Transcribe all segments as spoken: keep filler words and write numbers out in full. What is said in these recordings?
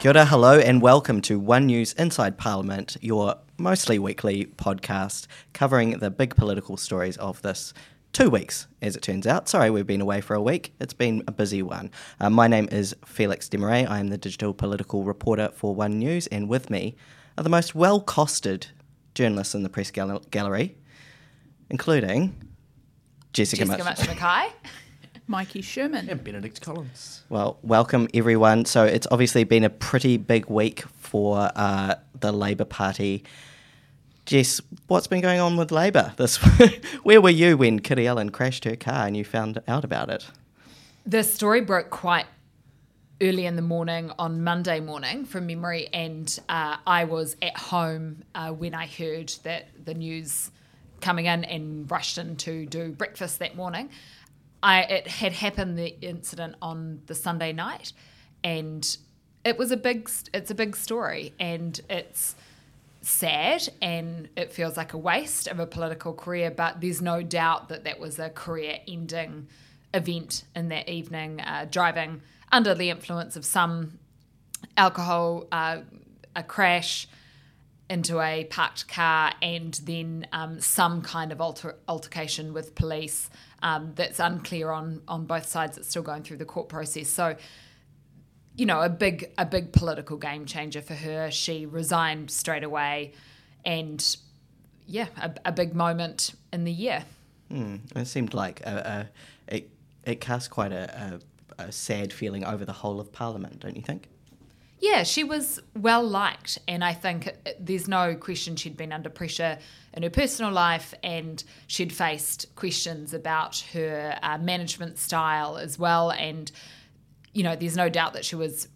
Kia ora, hello and welcome to One News Inside Parliament, your mostly weekly podcast covering the big political stories of this two weeks, as it turns out. Sorry we've been away for a week. It's been a busy one. Uh, my name is Felix Desmarais. I am the digital political reporter for One News, and with me are the most well-costed journalists in the press gal- gallery, including Jessica, Jessica Mach- Mackay. Mikey Sherman. And Benedict Collins. Well, welcome everyone. So it's obviously been a pretty big week for uh, the Labour Party. Jess, what's been going on with Labour this week? Where were you when Kiri Allan crashed her car and you found out about it? The story broke quite early in the morning on Monday morning, from memory, and uh, I was at home uh, when I heard that the news coming in and rushed in to do breakfast that morning. I, it had happened, the incident, on the Sunday night, and it was a big, it's a big story, and it's sad, and it feels like a waste of a political career, but there's no doubt that that was a career-ending event in that evening, uh, driving under the influence of some alcohol, uh, a crash into a parked car, and then um, some kind of alter- altercation with police um, that's unclear on on both sides. It's still going through the court process. So, you know, a big a big political game changer for her. She resigned straight away, and yeah, a, a big moment in the year. Mm, it seemed like a, a, it it cast quite a, a, a sad feeling over the whole of Parliament, don't you think? Yeah, she was well-liked, and I think there's no question she'd been under pressure in her personal life, and she'd faced questions about her uh, management style as well, and, you know, there's no doubt that she was,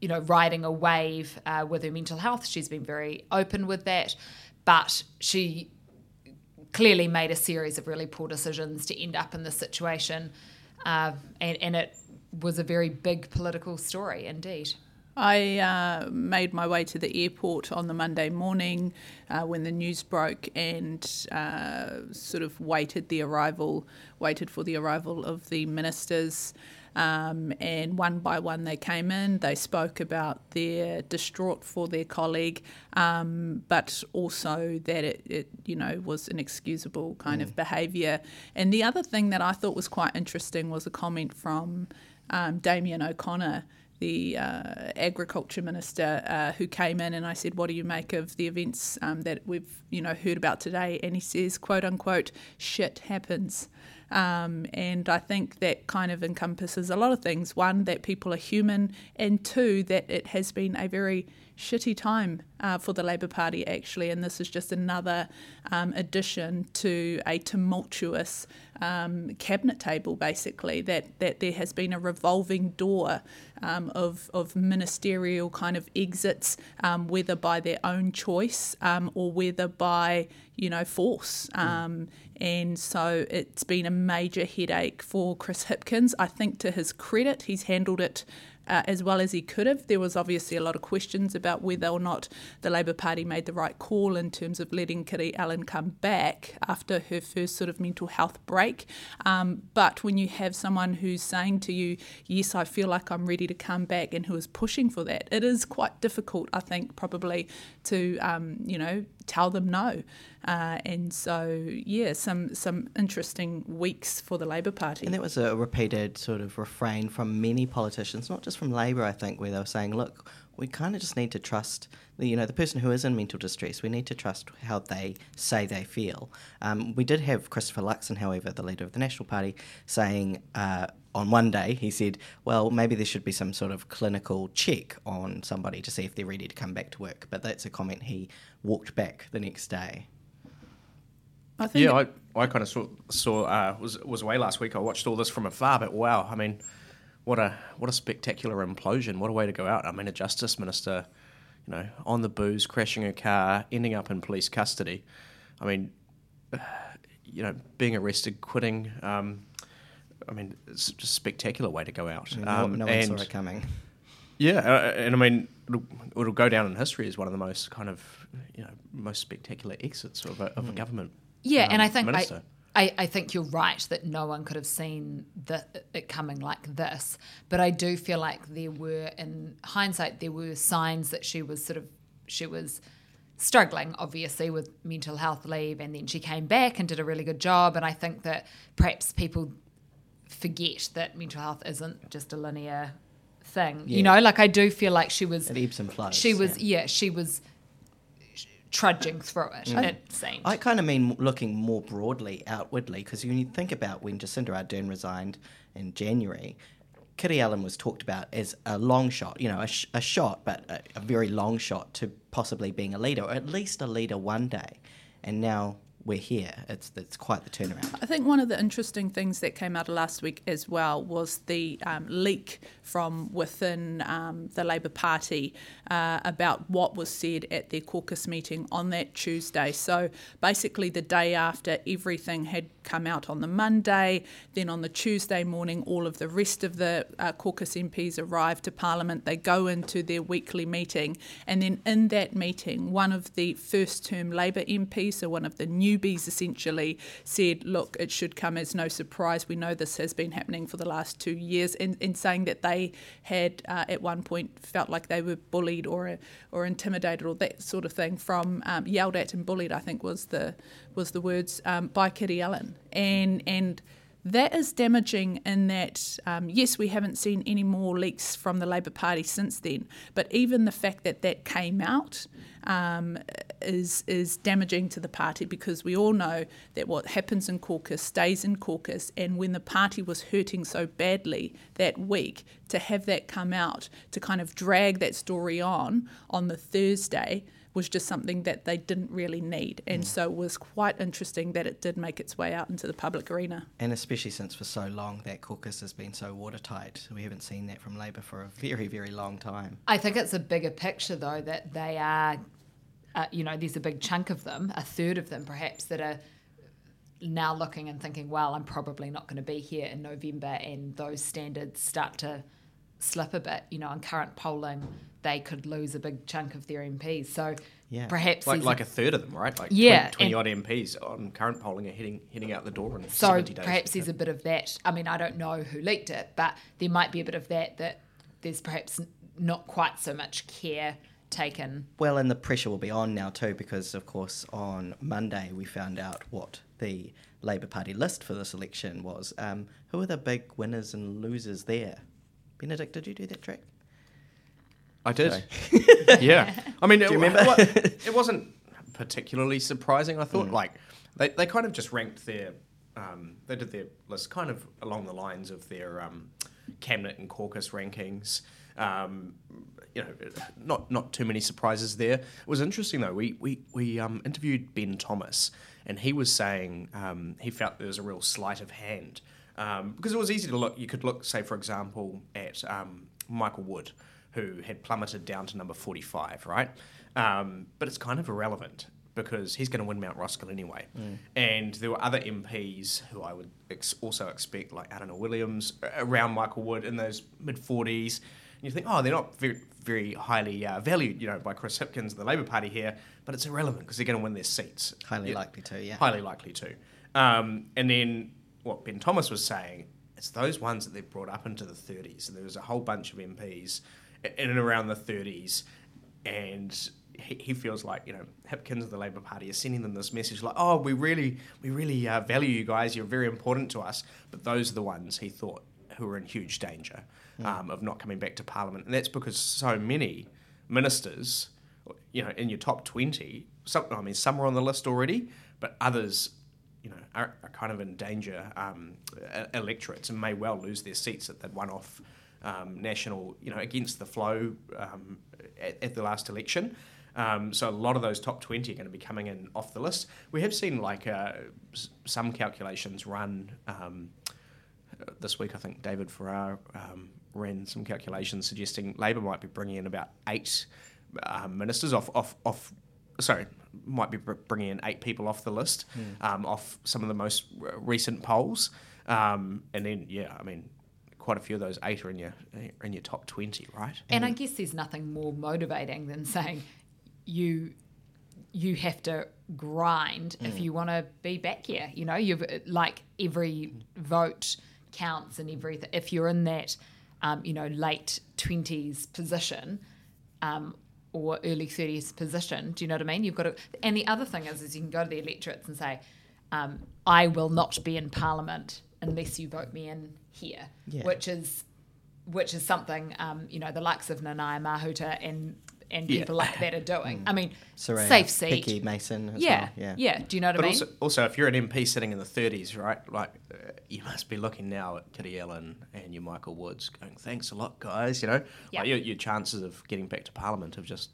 you know, riding a wave uh, with her mental health. She's been very open with that, but she clearly made a series of really poor decisions to end up in this situation, uh, and, and it was a very big political story indeed. I uh, made my way to the airport on the Monday morning uh, when the news broke, and uh, sort of waited the arrival, waited for the arrival of the ministers. Um, and one by one they came in, they spoke about their distraught for their colleague, um, but also that it, it, you know, was inexcusable kind mm. of behaviour. And the other thing that I thought was quite interesting was a comment from um, Damien O'Connor, the uh, agriculture minister, uh, who came in, and I said, "What do you make of the events um, that we've, you know, heard about today?" And he says, "Quote unquote, shit happens." Um, and I think that kind of encompasses a lot of things. One, that people are human, and two, that it has been a very shitty time uh, for the Labour Party, actually, and this is just another um, addition to a tumultuous um, cabinet table, basically, that, that there has been a revolving door um, of, of ministerial kind of exits, um, whether by their own choice um, or whether by, you know, force. Um, and so it's been a major headache for Chris Hipkins. I think, to his credit, he's handled it Uh, as well as he could have. There was obviously a lot of questions about whether or not the Labour Party made the right call in terms of letting Kiri Allan come back after her first sort of mental health break. Um, but when you have someone who's saying to you, yes, I feel like I'm ready to come back, and who is pushing for that, it is quite difficult, I think, probably to, um, you know, tell them no. Uh, and so, yeah, some some interesting weeks for the Labour Party. And that was a repeated sort of refrain from many politicians, not just from Labour, I think, where they were saying, look, we kind of just need to trust, the, you know, the person who is in mental distress. We need to trust how they say they feel. Um, we did have Christopher Luxon, however, the leader of the National Party, saying uh, on one day, he said, well, maybe there should be some sort of clinical check on somebody to see if they're ready to come back to work. But that's a comment he walked back the next day. I think yeah, it, I, I kind of saw, saw uh, was was away last week. I watched all this from afar, but wow, I mean, what a what a spectacular implosion! What a way to go out! I mean, a justice minister, you know, on the booze, crashing a car, ending up in police custody. I mean, you know, being arrested, quitting. Um, I mean, it's just a spectacular way to go out. No, um, no one and, saw it coming. Yeah, uh, and I mean, it'll, it'll go down in history as one of the most kind of, you know, most spectacular exits of a, of mm. a government. Yeah, um, and I think I, I, I think you're right that no one could have seen the, it coming like this. But I do feel like there were, in hindsight, there were signs that she was sort of, she was struggling, obviously, with mental health leave, and then she came back and did a really good job. And I think that perhaps people forget that mental health isn't just a linear thing. Yeah. You know, like I do feel like she was... It ebbs and flows. She was, yeah, yeah she was... trudging through it, mm. it seemed. I kind of mean looking more broadly, outwardly, because when you think about when Jacinda Ardern resigned in January, Kiri Allan was talked about as a long shot, you know, a, sh- a shot, but a, a very long shot to possibly being a leader, or at least a leader one day. And now we're here. It's, it's quite the turnaround. I think one of the interesting things that came out of last week as well was the um, leak from within um, the Labour Party uh, about what was said at their caucus meeting on that Tuesday. So basically the day after everything had come out on the Monday, then on the Tuesday morning all of the rest of the uh, caucus M Ps arrive to Parliament, they go into their weekly meeting, and then in that meeting one of the first term Labour M Ps, so one of the new newbies essentially, said, look, it should come as no surprise. We know this has been happening for the last two years, and, and saying that they had uh, at one point felt like they were bullied or or intimidated or that sort of thing from um, yelled at and bullied, I think was the was the words, um, by Kiri Allan. And and that is damaging in that, um, yes, we haven't seen any more leaks from the Labour Party since then, but even the fact that that came out um, is is damaging to the party, because we all know that what happens in caucus stays in caucus, and when the party was hurting so badly that week, to have that come out, to kind of drag that story on on the Thursday, was just something that they didn't really need. And mm. so it was quite interesting that it did make its way out into the public arena. And especially since for so long that caucus has been so watertight. We haven't seen that from Labour for a very, very long time. I think it's a bigger picture, though, that they are, uh, you know, there's a big chunk of them, a third of them perhaps, that are now looking and thinking, well, I'm probably not going to be here in November, and those standards start to slip a bit. You know, on current polling, they could lose a big chunk of their M Ps. So yeah. perhaps... Like like a third of them, right? Like yeah, twenty-odd M Ps on current polling are heading heading out the door in so seventy days. So perhaps there's a bit of that. I mean, I don't know who leaked it, but there might be a bit of that, that there's perhaps not quite so much care taken. Well, and the pressure will be on now too, because, of course, on Monday we found out what the Labour Party list for this election was. Um, who are the big winners and losers there? Benedict, did you do that track? I did. yeah. I mean, it, do you remember? Well, it wasn't particularly surprising, I thought. Mm. Like, they, they kind of just ranked their, um, they did their list kind of along the lines of their um, cabinet and caucus rankings. Um, you know, not not too many surprises there. It was interesting, though. We we, we um, interviewed Ben Thomas, and he was saying um, he felt there was a real sleight of hand. Um, because it was easy to look. You could look, say, for example, at um, Michael Wood, who had plummeted down to number forty-five, right? Um, but it's kind of irrelevant because he's going to win Mount Roskill anyway. Mm. And there were other M Ps who I would ex- also expect, like, I don't know, Williams, around Michael Wood in those mid-forties. And you think, oh, they're not very, very highly uh, valued, you know, by Chris Hipkins and the Labour Party here, but it's irrelevant because they're going to win their seats. Highly yeah. likely to, yeah. Highly likely to. Um, and then what Ben Thomas was saying, it's those ones that they've brought up into the thirties. And there was a whole bunch of M Ps in and around the thirties, and he, he feels like, you know, Hipkins of the Labour Party is sending them this message like, oh, we really we really uh, value you guys, you're very important to us, but those are the ones, he thought, who were in huge danger mm. um, of not coming back to Parliament. And that's because so many ministers, you know, in your top twenty, some, I mean, some are on the list already, but others, you know, are, are kind of in danger, um, electorates, and may well lose their seats that they'd won off Um, national, you know, against the flow um, at, at the last election. Um, so a lot of those top twenty are going to be coming in off the list. We have seen like uh, s- some calculations run um, this week. I think David Farrar um, ran some calculations suggesting Labour might be bringing in about eight uh, ministers off, off, off. Sorry, might be bringing in eight people off the list, mm. um, off some of the most r- recent polls. Um, and then, yeah, I mean, quite a few of those eight are in your in your top twenty, right? And, and I guess there's nothing more motivating than saying you you have to grind mm. if you want to be back here. You know, you've like every vote counts and everything. If you're in that, um, you know, late twenties position um, or early thirties position, do you know what I mean? You've got to. And the other thing is, is you can go to the electorates and say, um, I will not be in Parliament unless you vote me in here, yeah. which is which is something um, you know, the likes of Nanaia Mahuta and. And people yeah. like that are doing. Mm. I mean, Serena, safe seat. Peke-Mason as yeah, well. Yeah, yeah. Do you know what but I mean? Also, also, if you're an M P sitting in the thirties, right, like uh, you must be looking now at Kiri Allan and your Michael Woods going, thanks a lot, guys, you know. Yep. Like your, your chances of getting back to Parliament have just,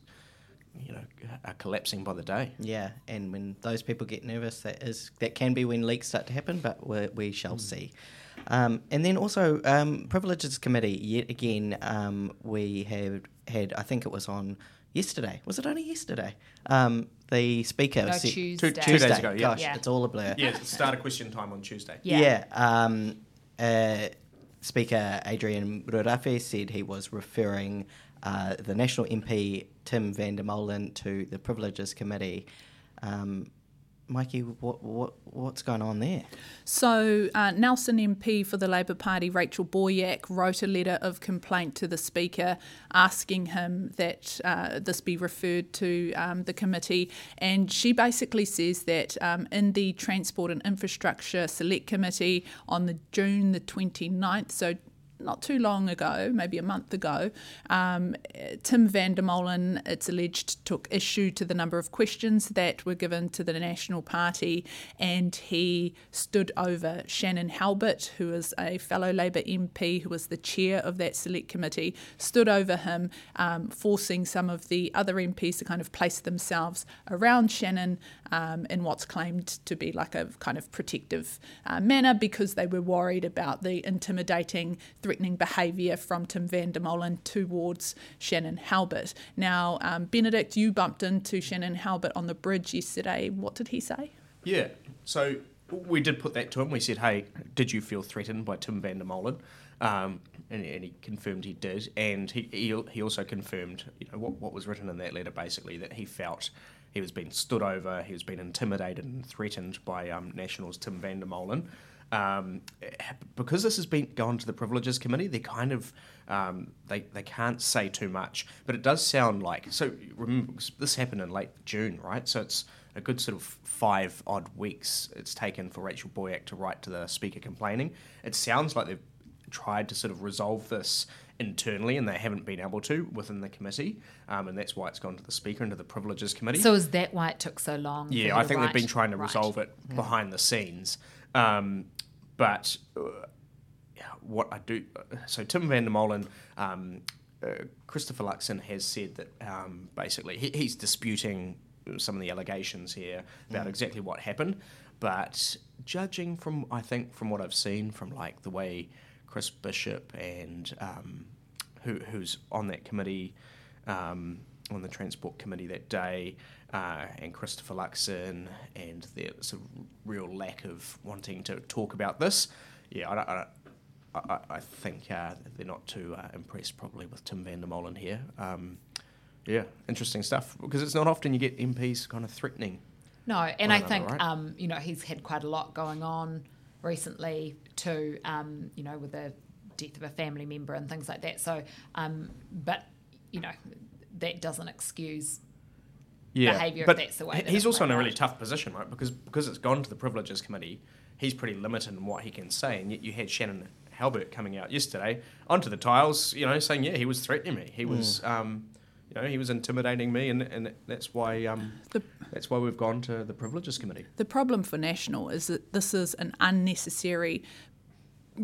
you know, are collapsing by the day. Yeah, and when those people get nervous, that is that can be when leaks start to happen, but we're, we shall mm. see. Um, and then also, um, Privileges Committee, yet again, um, we have had, I think it was on yesterday, was it only yesterday? Um, the Speaker... No, said, Tuesday. Two, two days ago, yeah. Gosh, yeah. It's all a blur. Yeah, it's start of question time on Tuesday. Yeah. yeah um, uh, Speaker Adrian Rurawhe said he was referring uh, the National M P, Tim van de Molen, to the Privileges Committee. Um Mikey, what what what's going on there? So uh, Nelson M P for the Labour Party, Rachel Boyack, wrote a letter of complaint to the Speaker asking him that uh, this be referred to um, the committee. And she basically says that um, in the Transport and Infrastructure Select Committee on the June the twenty-ninth, so not too long ago, maybe a month ago, um, Tim van de Molen, it's alleged, took issue to the number of questions that were given to the National Party, and he stood over Shanan Halbert, who is a fellow Labour M P, who was the chair of that select committee, stood over him, um, forcing some of the other M Ps to kind of place themselves around Shanan um, in what's claimed to be like a kind of protective uh, manner, because they were worried about the intimidating threat threatening behaviour from Tim van de Molen towards Shanan Halbert. Now, um, Benedict, you bumped into Shanan Halbert on the bridge yesterday. What did he say? Yeah, so we did put that to him. We said, hey, did you feel threatened by Tim van de Molen? Um, and, and he confirmed he did. And he he, he also confirmed, you know, what, what was written in that letter, basically, that he felt he was being stood over, he was being intimidated and threatened by um, Nationals Tim van de Molen. Um, because this has been gone to the Privileges Committee, they kind of um, they they can't say too much. But it does sound like, so remember this happened in late June, right? So it's a good sort of five odd weeks it's taken for Rachel Boyack to write to the Speaker complaining. It sounds like they've tried to sort of resolve this internally, and they haven't been able to within the committee, um, and that's why it's gone to the Speaker and to the Privileges Committee. So is that why it took so long? Yeah, I think right, they've been trying to resolve right. it behind the scenes. Um, But uh, what I do... So Tim van de Molen, um, uh, Christopher Luxon has said that um, basically he, he's disputing some of the allegations here about mm. exactly what happened. But judging from, I think, from what I've seen, from like the way Chris Bishop and um, who, who's on that committee, um, on the Transport Committee that day... Uh, and Christopher Luxon and their sort of real lack of wanting to talk about this. Yeah, I, don't, I, don't, I, I think uh, they're not too uh, impressed probably with Tim van de Molen here. Um, yeah, interesting stuff, because it's not often you get M Ps kind of threatening. No, and I another, think, right? um, you know, he's had quite a lot going on recently too, um, you know, with the death of a family member and things like that. So, um, but, you know, that doesn't excuse... Yeah, behaviour, but if that's the way that he's also in a really tough position, right? Because because it's gone to the Privileges Committee, he's pretty limited in what he can say, and yet you had Shanan Halbert coming out yesterday onto the tiles, you know, saying, yeah, he was threatening me, he mm. was, um, you know, he was intimidating me, and, and that's why um, the, that's why we've gone to the Privileges Committee. The problem for National is that this is an unnecessary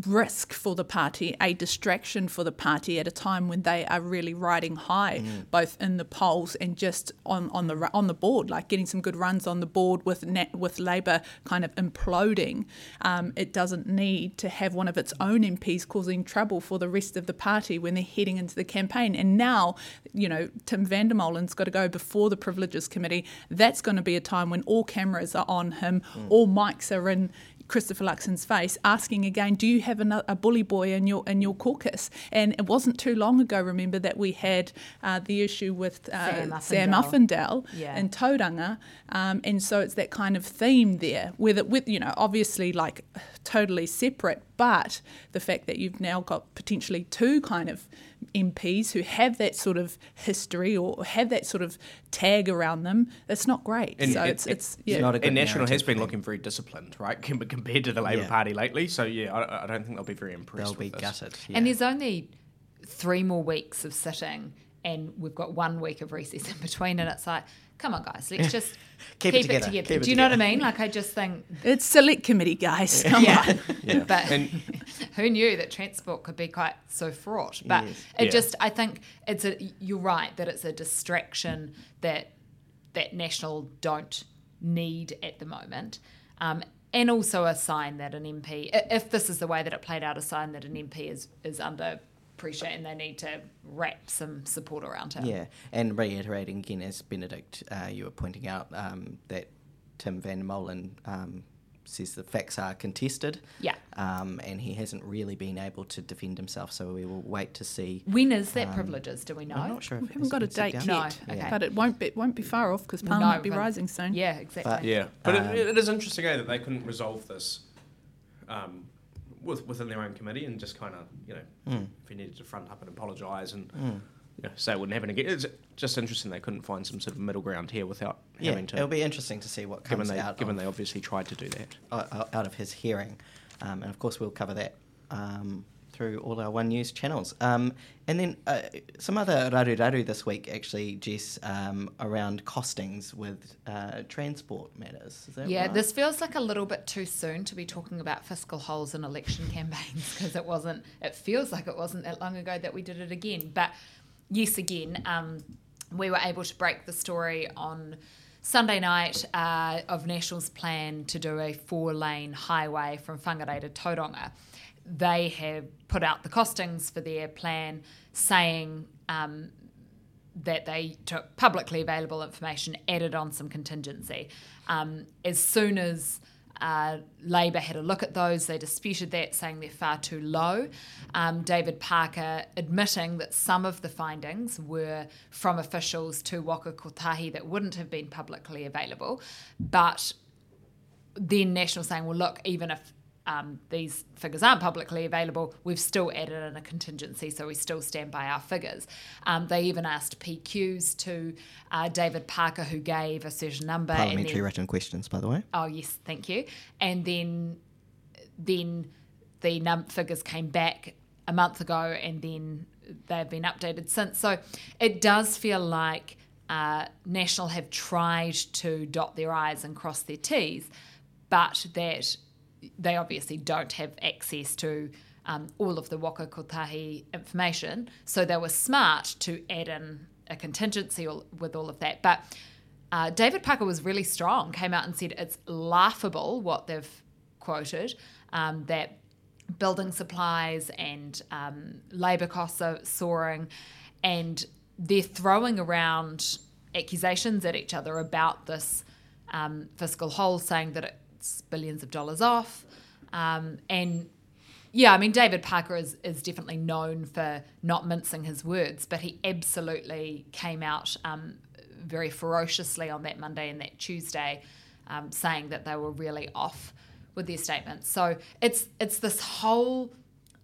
risk for the party, a distraction for the party at a time when they are really riding high, mm. both in the polls and just on, on the on the board, like getting some good runs on the board with with Labour kind of imploding. Um, it doesn't need to have one of its own M Ps causing trouble for the rest of the party when they're heading into the campaign. And now, you know, Tim van der Molen's got to go before the Privileges Committee. That's going to be a time when all cameras are on him, mm. all mics are in Christopher Luxon's face, asking again, do you have a bully boy in your in your caucus? And it wasn't too long ago, remember, that we had uh, the issue with uh, Sam Uffendale, Sam Uffendale yeah. in Tauranga, um, and so it's that kind of theme there, whether with, you know, obviously like totally separate, but the fact that you've now got potentially two kind of M Ps who have that sort of history or have that sort of tag around them, that's not great. And so it, it's, it's, yeah. it's not a good And National has been looking very disciplined, right, compared to the Labour yeah. Party lately. So, yeah, I, I don't think they'll be very impressed they'll with this. They'll be gutted. Yeah. And there's only three more weeks of sitting and we've got one week of recess in between, and it's like, come on, guys, let's just keep, keep it together. It together. Keep Do it you together. know what I mean? Like, I just think... It's select committee, guys. Yeah. Come yeah. on. Yeah. But and who knew that transport could be quite so fraught? But yes. it yeah. just, I think, it's a, you're right, that it's a distraction that that National don't need at the moment. Um, and also a sign that an M P, if this is the way that it played out, a sign that an M P is, is under... pressure and they need to wrap some support around it. Yeah, and reiterating again, as Benedict, uh, you were pointing out, um, that Tim van de Molen um, says the facts are contested. Yeah. Um, and he hasn't really been able to defend himself, so we will wait to see. When is that um, privileges, do we know? I'm not sure. We haven't got a date yet. No, okay. yeah. But it won't be, it won't be far off because Parliament no, will be rising soon. Yeah, exactly. But, yeah. but um, it, it is interesting eh, that they couldn't resolve this um within their own committee and just kind of, you know, mm. if you needed to front up and apologise and mm. you know, say it wouldn't happen again. It's just interesting they couldn't find some sort of middle ground here without yeah, having to... It'll be interesting to see what comes they, out Given of, they obviously tried to do that. Out of his hearing. Um, and, of course, we'll cover that um, through all our One News channels. Um, and then uh, some other raru raru this week, actually, Jess, um, around costings with uh, transport matters. Is that yeah, right? This feels like a little bit too soon to be talking about fiscal holes in election campaigns because it wasn't, it feels like it wasn't that long ago that we did it again. But yes, again, um, we were able to break the story on Sunday night uh, of National's plan to do a four-lane highway from Whangarei to Tauranga. They have put out the costings for their plan saying um, that they took publicly available information, added on some contingency. Um, as soon as uh, Labour had a look at those, they disputed that, saying they're far too low. Um, David Parker admitting that some of the findings were from officials to Waka Kotahi that wouldn't have been publicly available. But then National saying, well, look, even if Um, these figures aren't publicly available, we've still added in a contingency, so we still stand by our figures. Um, they even asked P Qs to uh, David Parker, who gave a certain number. Parliamentary and then, written questions, by the way. Oh, yes, thank you. And then then the num- figures came back a month ago, and then they've been updated since. So it does feel like uh, National have tried to dot their I's and cross their T's, but that... they obviously don't have access to um, all of the Waka Kotahi information, so they were smart to add in a contingency all, with all of that. But uh, David Parker was really strong, came out and said it's laughable what they've quoted, um, that building supplies and um, labour costs are soaring, and they're throwing around accusations at each other about this um, fiscal hole, saying that it billions of dollars off. Um, and yeah, I mean, David Parker is, is definitely known for not mincing his words, but he absolutely came out um, very ferociously on that Monday and that Tuesday um, saying that they were really off with their statements. So it's it's this whole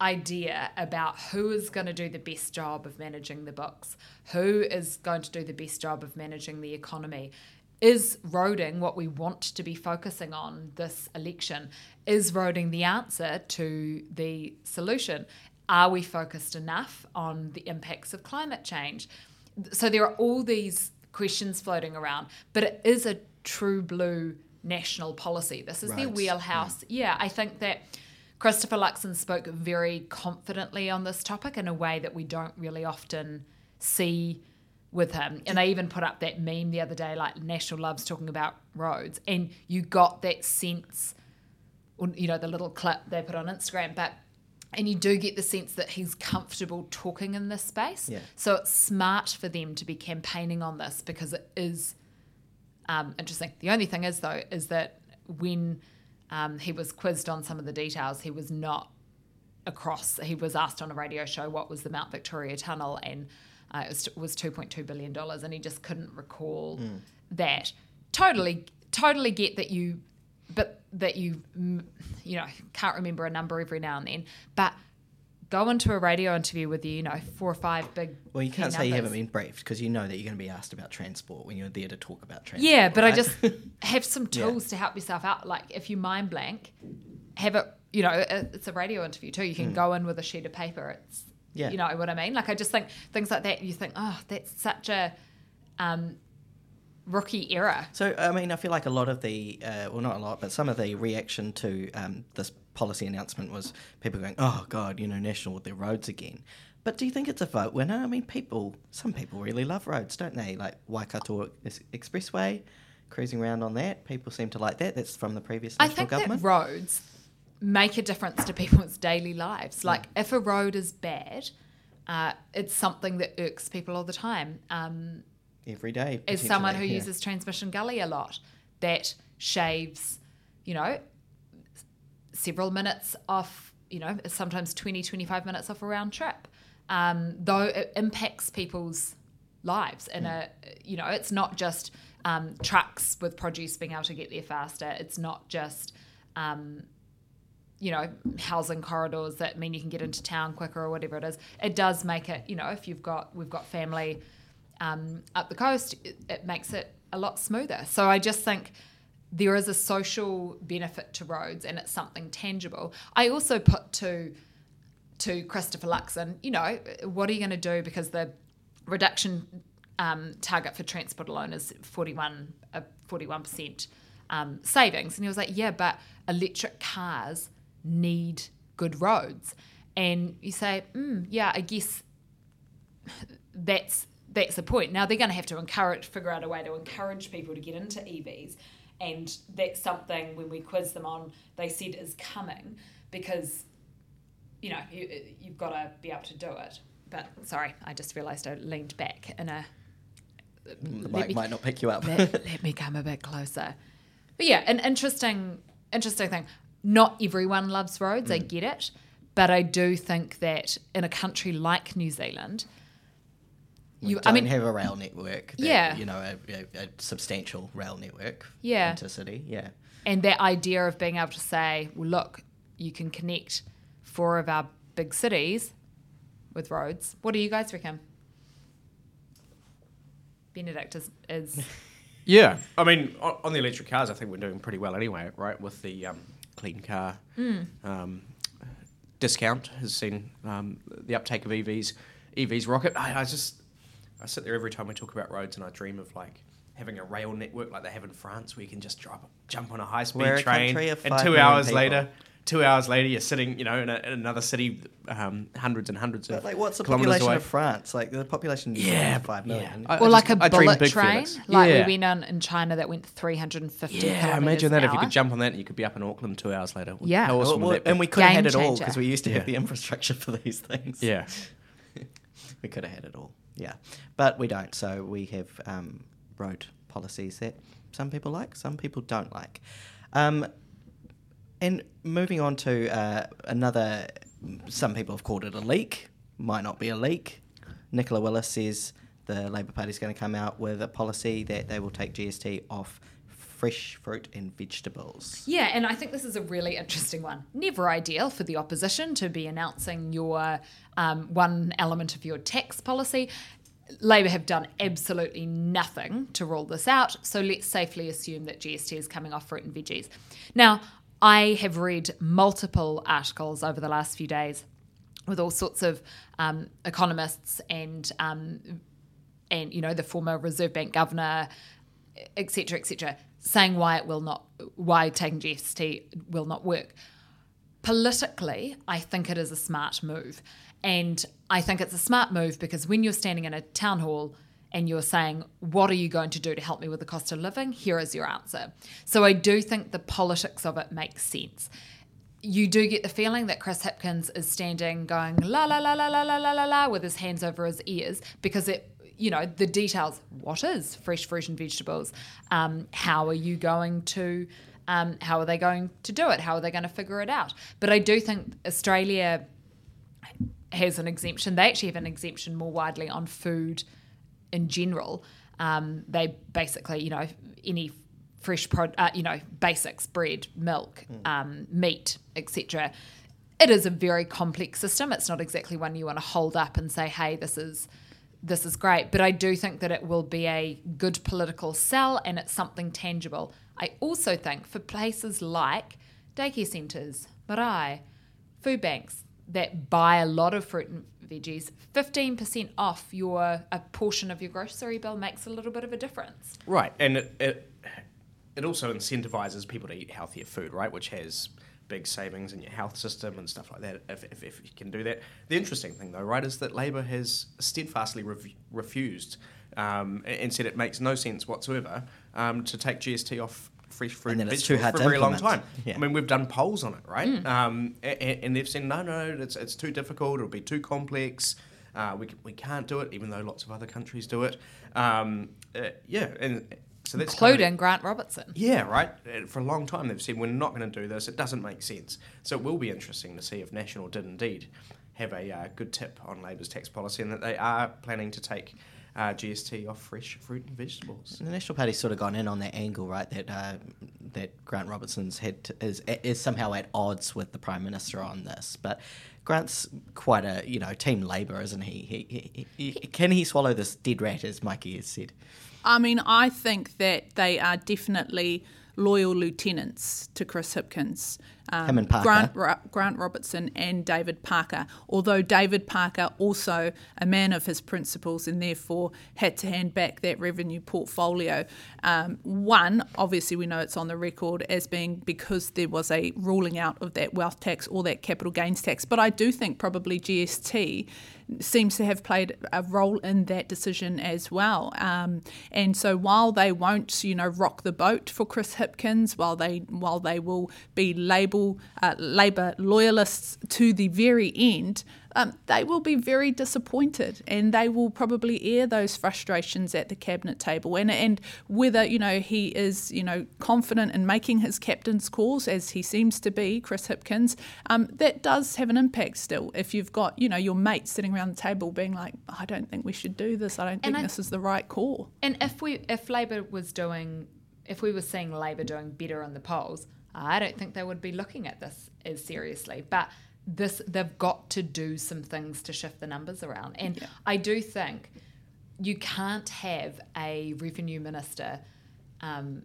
idea about who is going to do the best job of managing the books, who is going to do the best job of managing the economy. Is roading what we want to be focusing on this election? Is roading the answer to the solution? Are we focused enough on the impacts of climate change? So there are all these questions floating around, but it is a true blue national policy. This is right. their wheelhouse. Yeah. yeah, I think that Christopher Luxon spoke very confidently on this topic in a way that we don't really often see with him. And they even put up that meme the other day, like National loves talking about roads. And you got that sense, or, you know, the little clip they put on Instagram, but and you do get the sense that he's comfortable talking in this space. Yeah. So it's smart for them to be campaigning on this because it is um, interesting. The only thing is, though, is that when Um, he was quizzed on some of the details. He was not across. He was asked on a radio show what was the Mount Victoria Tunnel, and uh, it was, was two point two billion dollars, and he just couldn't recall mm. that. Totally, totally get that you, but that you, you know, can't remember a number every now and then, but go into a radio interview with, you know, four or five big... Well, you can't say numbers. You haven't been briefed, because you know that you're going to be asked about transport when you're there to talk about transport. Yeah, but right? I just have some tools yeah. to help yourself out. Like, if you mind blank, have it, you know, it's a radio interview too. You can mm. go in with a sheet of paper. It's, yeah. you know what I mean? Like, I just think things like that, you think, oh, that's such a um, rookie error. So, I mean, I feel like a lot of the, uh, well, not a lot, but some of the reaction to um, this policy announcement was people going, oh God, you know, National with their roads again. But do you think it's a vote winner? I mean, people, some people really love roads, don't they? Like Waikato Expressway, cruising around on that. People seem to like that. That's from the previous National I think government. That roads make a difference to people's daily lives. Like yeah. if a road is bad, uh, it's something that irks people all the time. Um, Every day. As someone who yeah. uses Transmission Gully a lot, that shaves, you know, several minutes off, you know, sometimes twenty, twenty-five minutes off a round trip. Um, though it impacts people's lives. And, mm. you know, it's not just um, trucks with produce being able to get there faster. It's not just, um, you know, housing corridors that mean you can get into town quicker or whatever it is. It does make it, you know, if you've got, we've got family um, up the coast, it, it makes it a lot smoother. So I just think there is a social benefit to roads, and it's something tangible. I also put to to Christopher Luxon, you know, what are you going to do? Because the reduction um, target for transport alone is forty-one, uh, forty-one percent um, savings. And he was like, yeah, but electric cars need good roads. And you say, mm, yeah, I guess that's, that's the point. Now, they're going to have to encourage, figure out a way to encourage people to get into E Vs. And that's something, when we quiz them on, they said is coming, because, you know, you, you've got to be able to do it. But, sorry, I just realised I leaned back in a... The mic me, might not pick you up. let, let me come a bit closer. But, yeah, an interesting, interesting thing. Not everyone loves roads, mm. I get it. But I do think that in a country like New Zealand... We you, don't I mean, have a rail network. That, yeah. You know, a, a, a substantial rail network. Yeah. Intercity, yeah. And that idea of being able to say, well, look, you can connect four of our big cities with roads. What do you guys reckon? Benedict is... is yeah. I mean, on, on the electric cars, I think we're doing pretty well anyway, right? With the um, clean car mm. um, discount has seen um, the uptake of E Vs. E Vs rocket. I, I just... I sit there every time we talk about roads, and I dream of like having a rail network like they have in France, where you can just drop, jump on a high-speed We're train, a and two hours people. later, two hours later, you're sitting, you know, in, a, in another city, um, hundreds and hundreds but of like what's the population away. of France? Like the population, yeah, five million. Yeah. Or I, like just, a bullet train, Felix. like yeah. we went on in China that went three hundred fifty. Yeah, imagine that an if you could jump on that, and you could be up in Auckland two hours later. Yeah, how awesome well, would that be? And we could have had it all, because we used to yeah. have the infrastructure for these things. Yeah, we could have had it all. Yeah, but we don't, so we have um, road policies that some people like, some people don't like. Um, and moving on to uh, another, some people have called it a leak, might not be a leak. Nicola Willis says the Labour Party's going to come out with a policy that they will take G S T off fresh fruit and vegetables. Yeah, and I think this is a really interesting one. Never ideal for the opposition to be announcing your um, one element of your tax policy. Labour have done absolutely nothing to rule this out, so let's safely assume that G S T is coming off fruit and veggies. Now, I have read multiple articles over the last few days with all sorts of um, economists and, um, and, you know, the former Reserve Bank governor, et cetera, et cetera, saying why it will not, why taking G S T will not work. Politically, I think it is a smart move. And I think it's a smart move because when you're standing in a town hall and you're saying, what are you going to do to help me with the cost of living? Here is your answer. So I do think the politics of it makes sense. You do get the feeling that Chris Hipkins is standing going, la, la, la, la, la, la, la, la, la, with his hands over his ears, because it, you know, the details, what is fresh fruit and vegetables? Um, how are you going to Um, how are they going to do it? How are they going to figure it out? But I do think Australia has an exemption. They actually have an exemption more widely on food in general. Um, they basically, you know, any fresh, pro- uh, you know, basics, bread, milk, mm. um, meat, et cetera. It is a very complex system. It's not exactly one you want to hold up and say, hey, this is this is great. But I do think that it will be a good political sell and it's something tangible. I also think for places like daycare centres, marae, food banks that buy a lot of fruit and veggies, fifteen percent off your a portion of your grocery bill makes a little bit of a difference. Right, and it it, it also incentivises people to eat healthier food, right, which has big savings in your health system and stuff like that, if, if, if you can do that. The interesting thing, though, right, is that Labour has steadfastly re- refused um, and said it makes no sense whatsoever um, to take G S T off fresh fruit and, and vegetables for a very implement. long time. Yeah. I mean, we've done polls on it, right? Mm. Um, and, and they've said, no, no, it's it's too difficult, it'll be too complex, uh, we, we can't do it, even though lots of other countries do it. Um, uh, yeah, and... So that's Including kind of, Grant Robertson. Yeah, right. For a long time they've said, we're not going to do this. It doesn't make sense. So it will be interesting to see if National did indeed have a uh, good tip on Labour's tax policy and that they are planning to take uh, G S T off fresh fruit and vegetables. And the National Party's sort of gone in on that angle, right, that uh, that Grant Robertson's had to, is, is somehow at odds with the Prime Minister on this. But Grant's quite a, you know, Team Labour, isn't he? He, he, he, he can he swallow this dead rat, as Mikey has said? I mean, I think that they are definitely loyal lieutenants to Chris Hipkins. Um, Him and Parker. Grant, Ra- Grant Robertson and David Parker, although David Parker also a man of his principles and therefore had to hand back that revenue portfolio. Um, one, obviously we know it's on the record as being because there was a ruling out of that wealth tax or that capital gains tax, but I do think probably G S T seems to have played a role in that decision as well. Um, and so while they won't, you know, rock the boat for Chris Hipkins, while they while they will be label uh, Labour loyalists to the very end, um, they will be very disappointed and they will probably air those frustrations at the cabinet table. And and whether, you know, he is, you know, confident in making his captain's calls, as he seems to be, Chris Hipkins, um, that does have an impact still. If you've got, you know, your mate sitting around the table being like, I don't think we should do this. I don't think and this I, is the right call. And if we if Labour was doing, if we were seeing Labour doing better in the polls, I don't think they would be looking at this as seriously. But this, they've got to do some things to shift the numbers around. And yeah. I do think you can't have a revenue minister, um,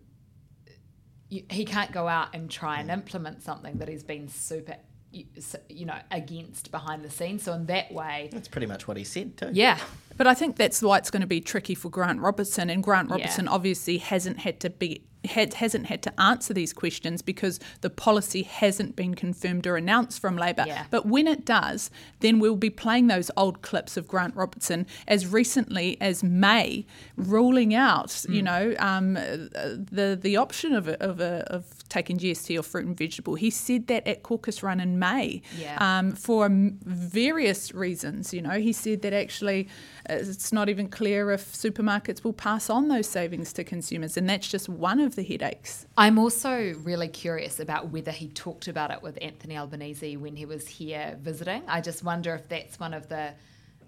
you, he can't go out and try and implement something that he's been super, you know, against behind the scenes. So in that way... That's pretty much what he said too. Yeah. But I think that's why it's going to be tricky for Grant Robertson. And Grant Robertson yeah. obviously hasn't had to be... Had, hasn't had to answer these questions because the policy hasn't been confirmed or announced from Labour. Yeah. But when it does, then we'll be playing those old clips of Grant Robertson as recently as May, ruling out, mm. you know, um, the the option of a, of, a, of taking G S T or fruit and vegetable. He said that at caucus run in May yeah. um, for various reasons. You know, he said that actually it's not even clear if supermarkets will pass on those savings to consumers, and that's just one of the headaches. I'm also really curious about whether he talked about it with Anthony Albanese when he was here visiting. I just wonder if that's one of the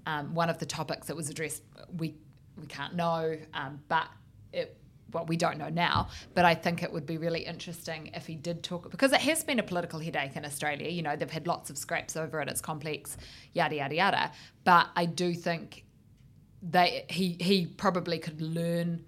um, one of the topics that was addressed. We we can't know, um, but it, well, we don't know now. But I think it would be really interesting if he did talk, because it has been a political headache in Australia. You know, they've had lots of scraps over it. It's complex, yada yada yada. But I do think they he he probably could learn.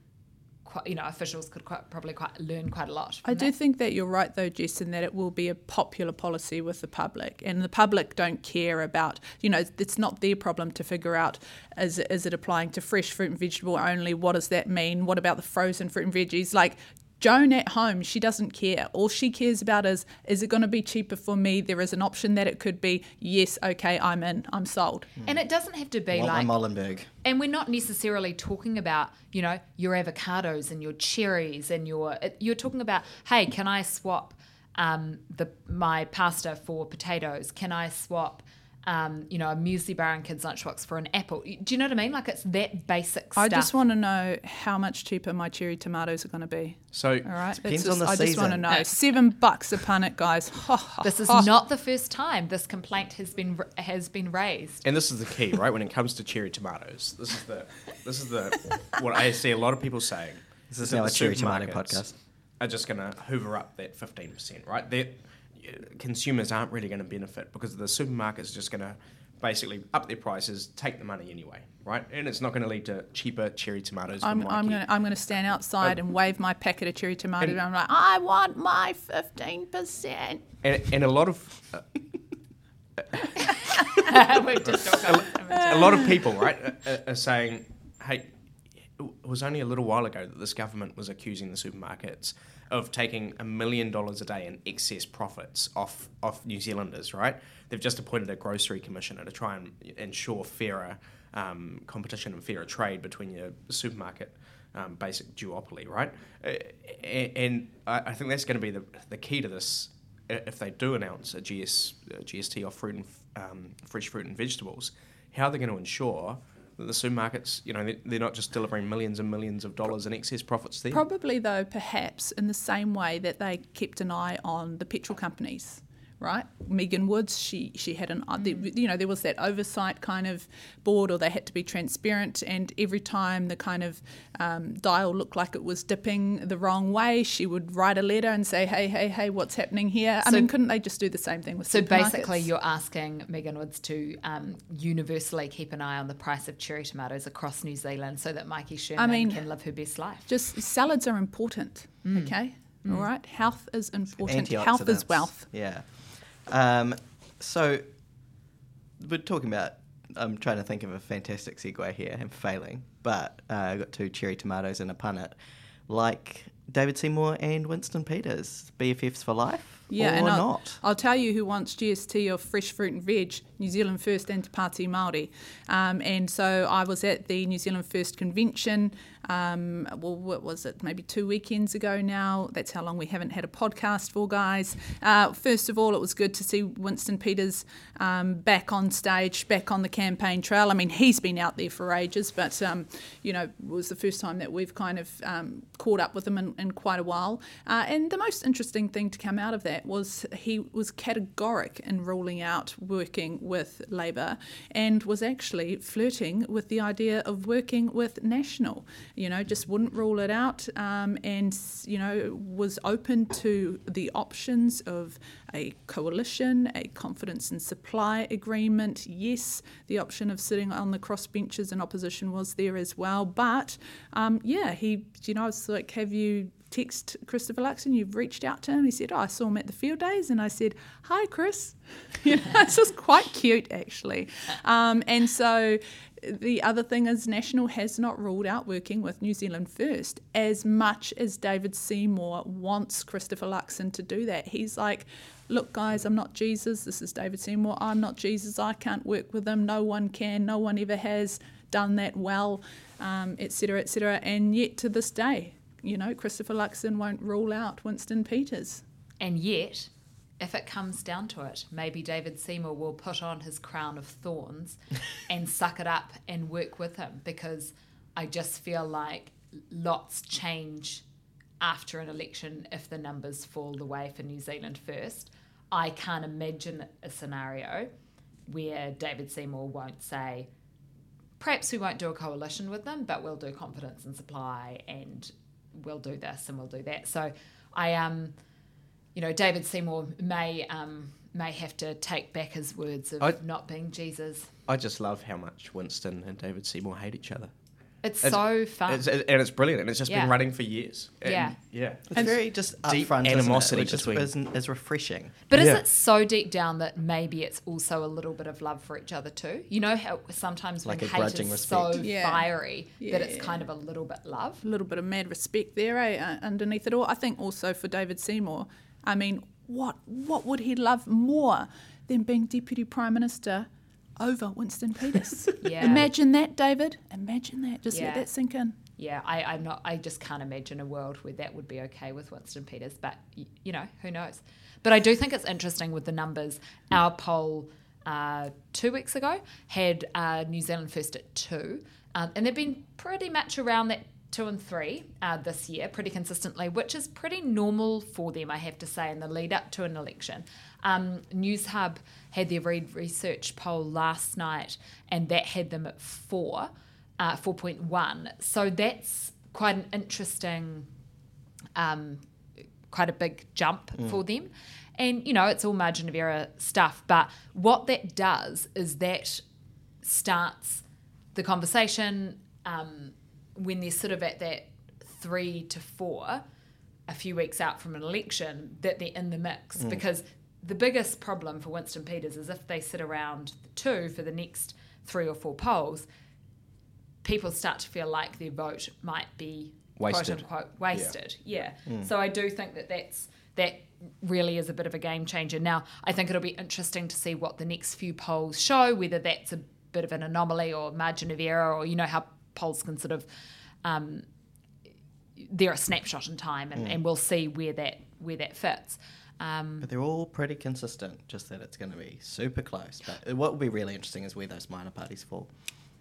Quite, you know, officials could quite, probably quite learn quite a lot. I that. do think that you're right, though, Jess, in that it will be a popular policy with the public, and the public don't care about, you know, it's not their problem to figure out is is it applying to fresh fruit and vegetable only? What does that mean? What about the frozen fruit and veggies? Like, Joan at home, she doesn't care. All she cares about is, is it going to be cheaper for me? There is an option that it could be. Yes, okay, I'm in, I'm sold. Mm. And it doesn't have to be well, like... Molenberg. And we're not necessarily talking about, you know, your avocados and your cherries and your... You're talking about, hey, can I swap um, the my pasta for potatoes? Can I swap um, you know, a muesli bar and kids' lunchbox for an apple. Do you know what I mean? Like, it's that basic stuff. I just want to know how much cheaper my cherry tomatoes are going to be. So, all right? Depends just, on the I season. I just want to know. No. Seven bucks a punnet, guys. Ho, ho, this is ho. Not the first time this complaint has been has been raised. And this is the key, right? When it comes to cherry tomatoes, this is the this is the what I see a lot of people saying. This is now a cherry tomato podcast. Are just going to hoover up that fifteen percent, right? They're, consumers aren't really going to benefit because the supermarket's just going to basically up their prices, take the money anyway, right? And it's not going to lead to cheaper cherry tomatoes. I'm, I'm going I'm to stand outside um, and wave my packet of cherry tomatoes and, and I'm like, I want my fifteen percent. And, and a lot of... Uh, a lot of people, right, are, are saying, hey, it was only a little while ago that this government was accusing the supermarkets of taking a million dollars a day in excess profits off, off New Zealanders, right? They've just appointed a grocery commissioner to try and ensure fairer um, competition and fairer trade between your supermarket um, basic duopoly, right? And, and I think that's going to be the, the key to this if they do announce a G S, a G S T off fruit and um, fresh fruit and vegetables. How are they going to ensure that the supermarkets, you know, they're not just delivering millions and millions of dollars in excess profits there? Probably, though, perhaps in the same way that they kept an eye on the petrol companies, right? Megan Woods, she, she had an eye, mm. you know, there was that oversight kind of board, or they had to be transparent, and every time the kind of um, dial looked like it was dipping the wrong way, she would write a letter and say, hey, hey, hey, what's happening here? So, I mean, couldn't they just do the same thing with so supermarkets? So basically you're asking Megan Woods to um, universally keep an eye on the price of cherry tomatoes across New Zealand so that Mikey Sherman I mean, can live her best life. Just salads are important, mm. okay? Mm. All right? Health is important. Health is wealth. Yeah. Um, so we're talking about, I'm trying to think of a fantastic segue here and failing, but uh, I got two cherry tomatoes and a punnet, like David Seymour and Winston Peters, B F Fs for life, yeah, or and I'll, not. I'll tell you who wants G S T of fresh fruit and veg, New Zealand First and Te Pāti Māori. Um, and so I was at the New Zealand First convention, um, well, what was it, maybe two weekends ago now. That's how long we haven't had a podcast for, guys. Uh, first of all, it was good to see Winston Peters um, back on stage, back on the campaign trail. I mean, he's been out there for ages, but, um, you know, it was the first time that we've kind of um, caught up with him in, in quite a while. Uh, and the most interesting thing to come out of that was he was categoric in ruling out working with Labour, and was actually flirting with the idea of working with National. You know, just wouldn't rule it out, um, and, you know, was open to the options of a coalition, a confidence and supply agreement. Yes, the option of sitting on the crossbenches in opposition was there as well. But, um, yeah, he, you know, I was like, have you text Christopher Luxon, you've reached out to him? He said, oh, I saw him at the field days, and I said, hi, Chris. You know, it's just quite cute, actually. Um, and so the other thing is National has not ruled out working with New Zealand First, as much as David Seymour wants Christopher Luxon to do that. He's like, look, guys, I'm not Jesus. This is David Seymour. I'm not Jesus. I can't work with him. No one can. No one ever has done that well, um, et cetera, et cetera. And yet to this day, you know, Christopher Luxon won't rule out Winston Peters. And yet, if it comes down to it, maybe David Seymour will put on his crown of thorns and suck it up and work with him, because I just feel like lots change after an election if the numbers fall the way for New Zealand First. I can't imagine a scenario where David Seymour won't say, perhaps we won't do a coalition with them, but we'll do confidence and supply, and we'll do this and we'll do that. So I, um, you know, David Seymour may um, may have to take back his words of I, not being Jesus. I just love how much Winston and David Seymour hate each other. It's, it's so fun. It's, and it's brilliant. And it's just yeah. been running for years. And yeah. Yeah. It's and very just deep upfront, animosity isn't it? Which between. Is, is refreshing. But yeah. is it so deep down that maybe it's also a little bit of love for each other too? You know how sometimes like when hate is respect. so yeah. fiery yeah. that it's kind of a little bit love? A little bit of mad respect there, eh, underneath it all. I think also for David Seymour, I mean, what what would he love more than being Deputy Prime Minister over Winston Peters? yeah. Imagine that, David. Imagine that. Just yeah. let that sink in. Yeah, I, I'm not. I just can't imagine a world where that would be okay with Winston Peters. But y- you know, who knows? But I do think it's interesting with the numbers. Our poll uh, two weeks ago had uh, New Zealand First at two. Um, and they've been pretty much around that two and three uh, this year, pretty consistently, which is pretty normal for them, I have to say, in the lead up to an election. Um, News Hub had their Read Research poll last night, and that had them at four, uh, four point one. So that's quite an interesting, um, quite a big jump mm. for them. And, you know, it's all margin of error stuff, but what that does is that starts the conversation um, when they're sort of at that three to four, a few weeks out from an election, that they're in the mix. Mm. Because the biggest problem for Winston Peters is if they sit around the two for the next three or four polls, people start to feel like their vote might be wasted. Quote unquote wasted. Yeah. yeah. Mm. So I do think that that's, that really is a bit of a game changer. Now, I think it'll be interesting to see what the next few polls show, whether that's a bit of an anomaly or margin of error, or you know how polls can sort of um, they're a snapshot in time, and, mm. and we'll see where that where that fits. Um, but they're all pretty consistent, just that it's going to be super close. But what will be really interesting is where those minor parties fall.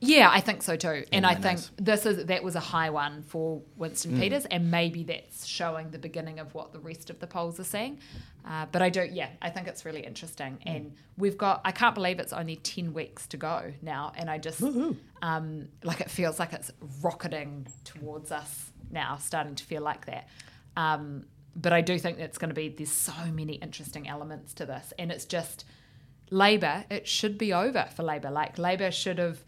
Yeah, I think so too. And I think this is that was a high one for Winston mm. Peters, and maybe that's showing the beginning of what the rest of the polls are seeing. Uh, but I do, yeah, I think it's really interesting. Mm. And we've got, I can't believe it's only ten weeks to go now. And I just, um, like it feels like it's rocketing towards us now, starting to feel like that. Um, but I do think that's going to be, there's so many interesting elements to this. And it's just, Labour, it should be over for Labour. Like Labour should have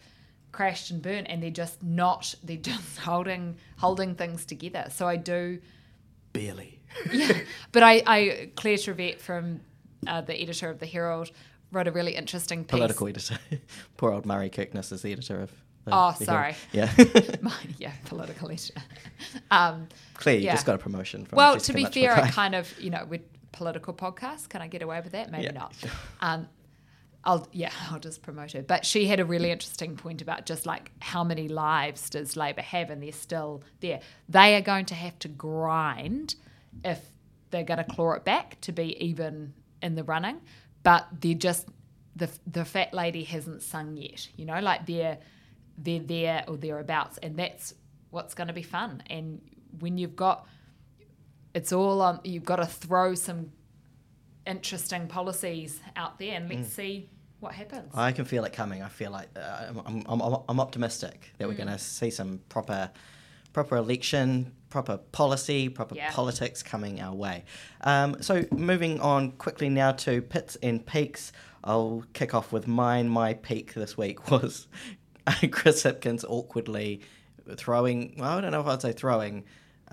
crashed and burnt, and they're just not, they're just holding holding things together. So I do... Barely. yeah, but I, I Claire Trevett from uh, the editor of The Herald wrote a really interesting piece. Political editor. Poor old Murray Kirkness is the editor of The Oh, the sorry. Herald. Yeah. Mine, yeah, political editor. Um, Claire, yeah. you just got a promotion. From well, to be fair, I kind of, you know, we're political podcast. Can I get away with that? Maybe yeah. not. Um I'll, yeah, I'll just promote her. But she had a really interesting point about just like how many lives does Labour have, and they're still there. They are going to have to grind if they're going to claw it back to be even in the running. But they're just, the the fat lady hasn't sung yet, you know, like they're, they're there or thereabouts. And that's what's going to be fun. And when you've got, it's all on, you've got to throw some interesting policies out there, and let's mm. see what happens. I can feel it coming. I feel like uh, I'm, I'm, I'm, I'm optimistic that mm. we're going to see some proper proper election, proper policy, proper yeah. politics coming our way. Um, so moving on quickly now to pits and peaks. I'll kick off with mine. My peak this week was Chris Hipkins awkwardly throwing, well, I don't know if I'd say throwing,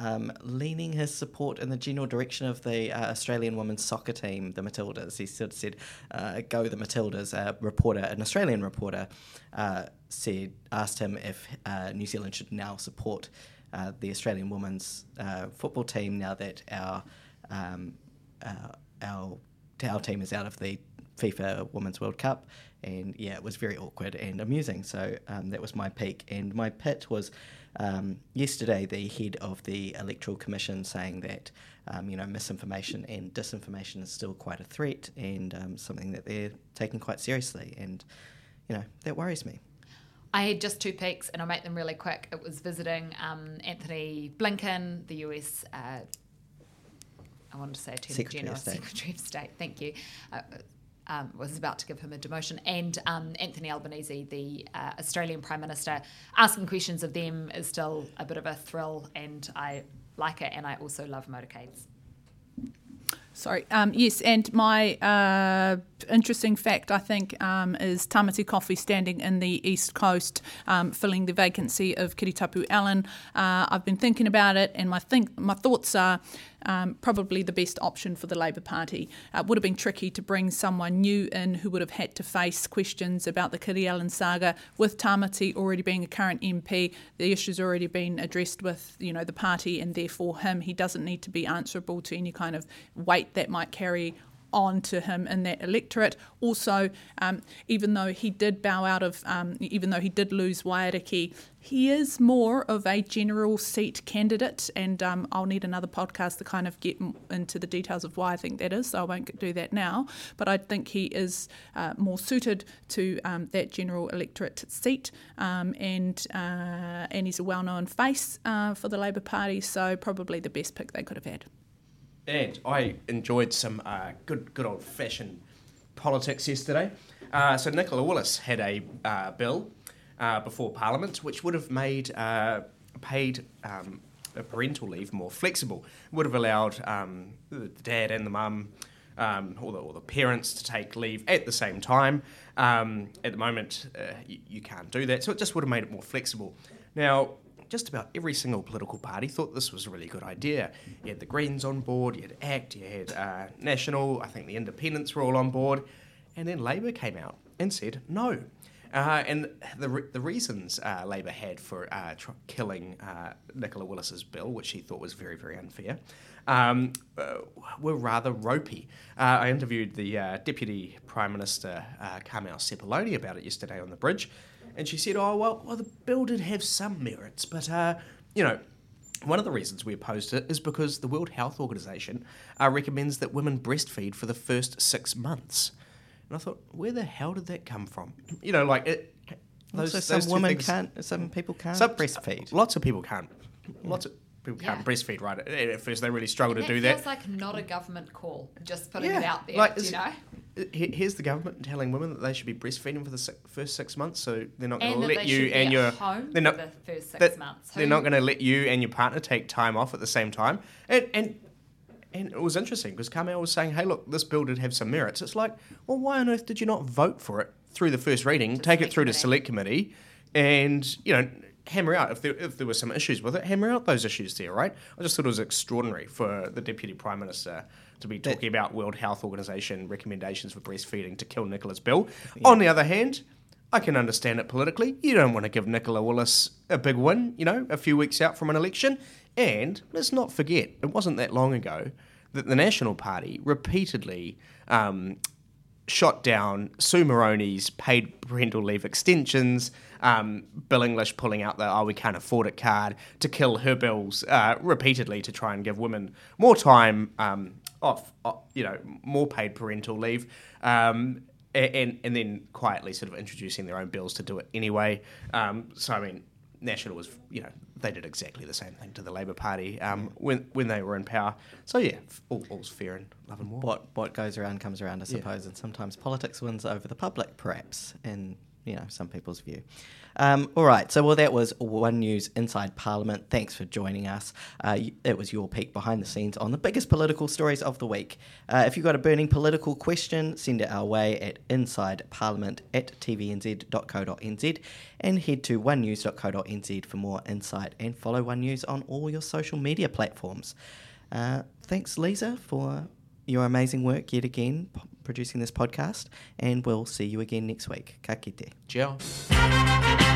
Um, leaning his support in the general direction of the uh, Australian women's soccer team, the Matildas. He sort of said, uh, go the Matildas. A reporter, an Australian reporter, uh, said, asked him if uh, New Zealand should now support uh, the Australian women's uh, football team now that our, um, our, our, our team is out of the FIFA Women's World Cup. And yeah, it was very awkward and amusing. So um, that was my peak. And my pit was... Um, yesterday, the head of the Electoral Commission saying that um, you know misinformation and disinformation is still quite a threat, and um, something that they're taking quite seriously, and you know that worries me. I had just two peaks, and I'll make them really quick. It was visiting um, Anthony Blinken, the U S. Uh, I wanted to say Attorney Secretary General, of Secretary of State. Thank you. Uh, Um, was about to give him a demotion, and um, Anthony Albanese, the uh, Australian Prime Minister, asking questions of them is still a bit of a thrill, and I like it, and I also love motorcades. Sorry, um, yes, and my uh, interesting fact, I think, um, is Tamati Coffee standing in the East Coast, um, filling the vacancy of Kiri Allan. Uh, I've been thinking about it, and my think my thoughts are um, probably the best option for the Labour Party. Uh, it would have been tricky to bring someone new in who would have had to face questions about the Kiri Allan saga. With Tamati already being a current M P, the issue's already been addressed with you know the party, and therefore him, he doesn't need to be answerable to any kind of weight that might carry on to him in that electorate. Also, um, even though he did bow out of, um, even though he did lose Wairakei, he is more of a general seat candidate, and um, I'll need another podcast to kind of get into the details of why I think that is, so I won't do that now. But I think he is uh, more suited to um, that general electorate seat, um, and uh, and he's a well-known face uh, for the Labour Party, so probably the best pick they could have had. And I enjoyed some uh, good, good old-fashioned politics yesterday. Uh, so Nicola Willis had a uh, bill Uh, before Parliament, which would have made uh, paid um, parental leave more flexible, would have allowed um, the dad and the mum, um, or, the, or the parents, to take leave at the same time. Um, at the moment, uh, you, you can't do that, so it just would have made it more flexible. Now, just about every single political party thought this was a really good idea. You had the Greens on board, you had ACT, you had uh, National, I think the Independents were all on board, and then Labour came out and said no. Uh, and the re- the reasons uh, Labour had for uh, tr- killing uh, Nicola Willis's bill, which she thought was very, very unfair, um, uh, were rather ropey. Uh, I interviewed the uh, Deputy Prime Minister, uh, Carmel Cepeloni, about it yesterday on the bridge, and she said, oh, well, well the bill did have some merits, but, uh, you know, one of the reasons we opposed it is because the World Health Organization uh, recommends that women breastfeed for the first six months. And I thought, where the hell did that come from? You know, like it. Those, also, those some women things, can't. Some people can't some, breastfeed. Lots of people can't. Yeah. Lots of people yeah. can't breastfeed. Right at, at first, they really struggle and to do that. It's like not a government call. Just putting yeah. it out there. Like, do you know, here's the government telling women that they should be breastfeeding for the six, first six months, so they're not going to let you be and at your home they're not, for the first six that, months. Who? They're not going to let you and your partner take time off at the same time. And and. And it was interesting because Carmel was saying, hey, look, this bill did have some merits. It's like, well, why on earth did you not vote for it through the first reading, to take it through committee. to select committee and, you know, hammer out, if there, if there were some issues with it, hammer out those issues there, right? I just thought it was extraordinary for the Deputy Prime Minister to be talking that, about World Health Organization recommendations for breastfeeding to kill Nicola's bill. Yeah. On the other hand, I can understand it politically. You don't want to give Nicola Willis a big win, you know, a few weeks out from an election. And let's not forget, it wasn't that long ago that the National Party repeatedly um, shot down Sue Moroney's paid parental leave extensions, um, Bill English pulling out the oh, we can't afford it card to kill her bills uh, repeatedly to try and give women more time um, off, off, you know, more paid parental leave. Um And and then quietly sort of introducing their own bills to do it anyway. Um, so, I mean, National was, you know, they did exactly the same thing to the Labour Party um, when when they were in power. So, yeah, all, all's fair in love and war. What, what goes around comes around, I suppose, yeah. And sometimes politics wins over the public, perhaps, in, you know, some people's view. Um, all right, so, well, that was One News Inside Parliament. Thanks for joining us. Uh, it was your peek behind the scenes on the biggest political stories of the week. Uh, if you've got a burning political question, send it our way at insideparliament at t v n z dot co dot n z and head to one news dot co dot n z for more insight and follow One News on all your social media platforms. Uh, thanks, Lisa, for your amazing work yet again p- producing this podcast, and we'll see you again next week. Ka kite. Ciao.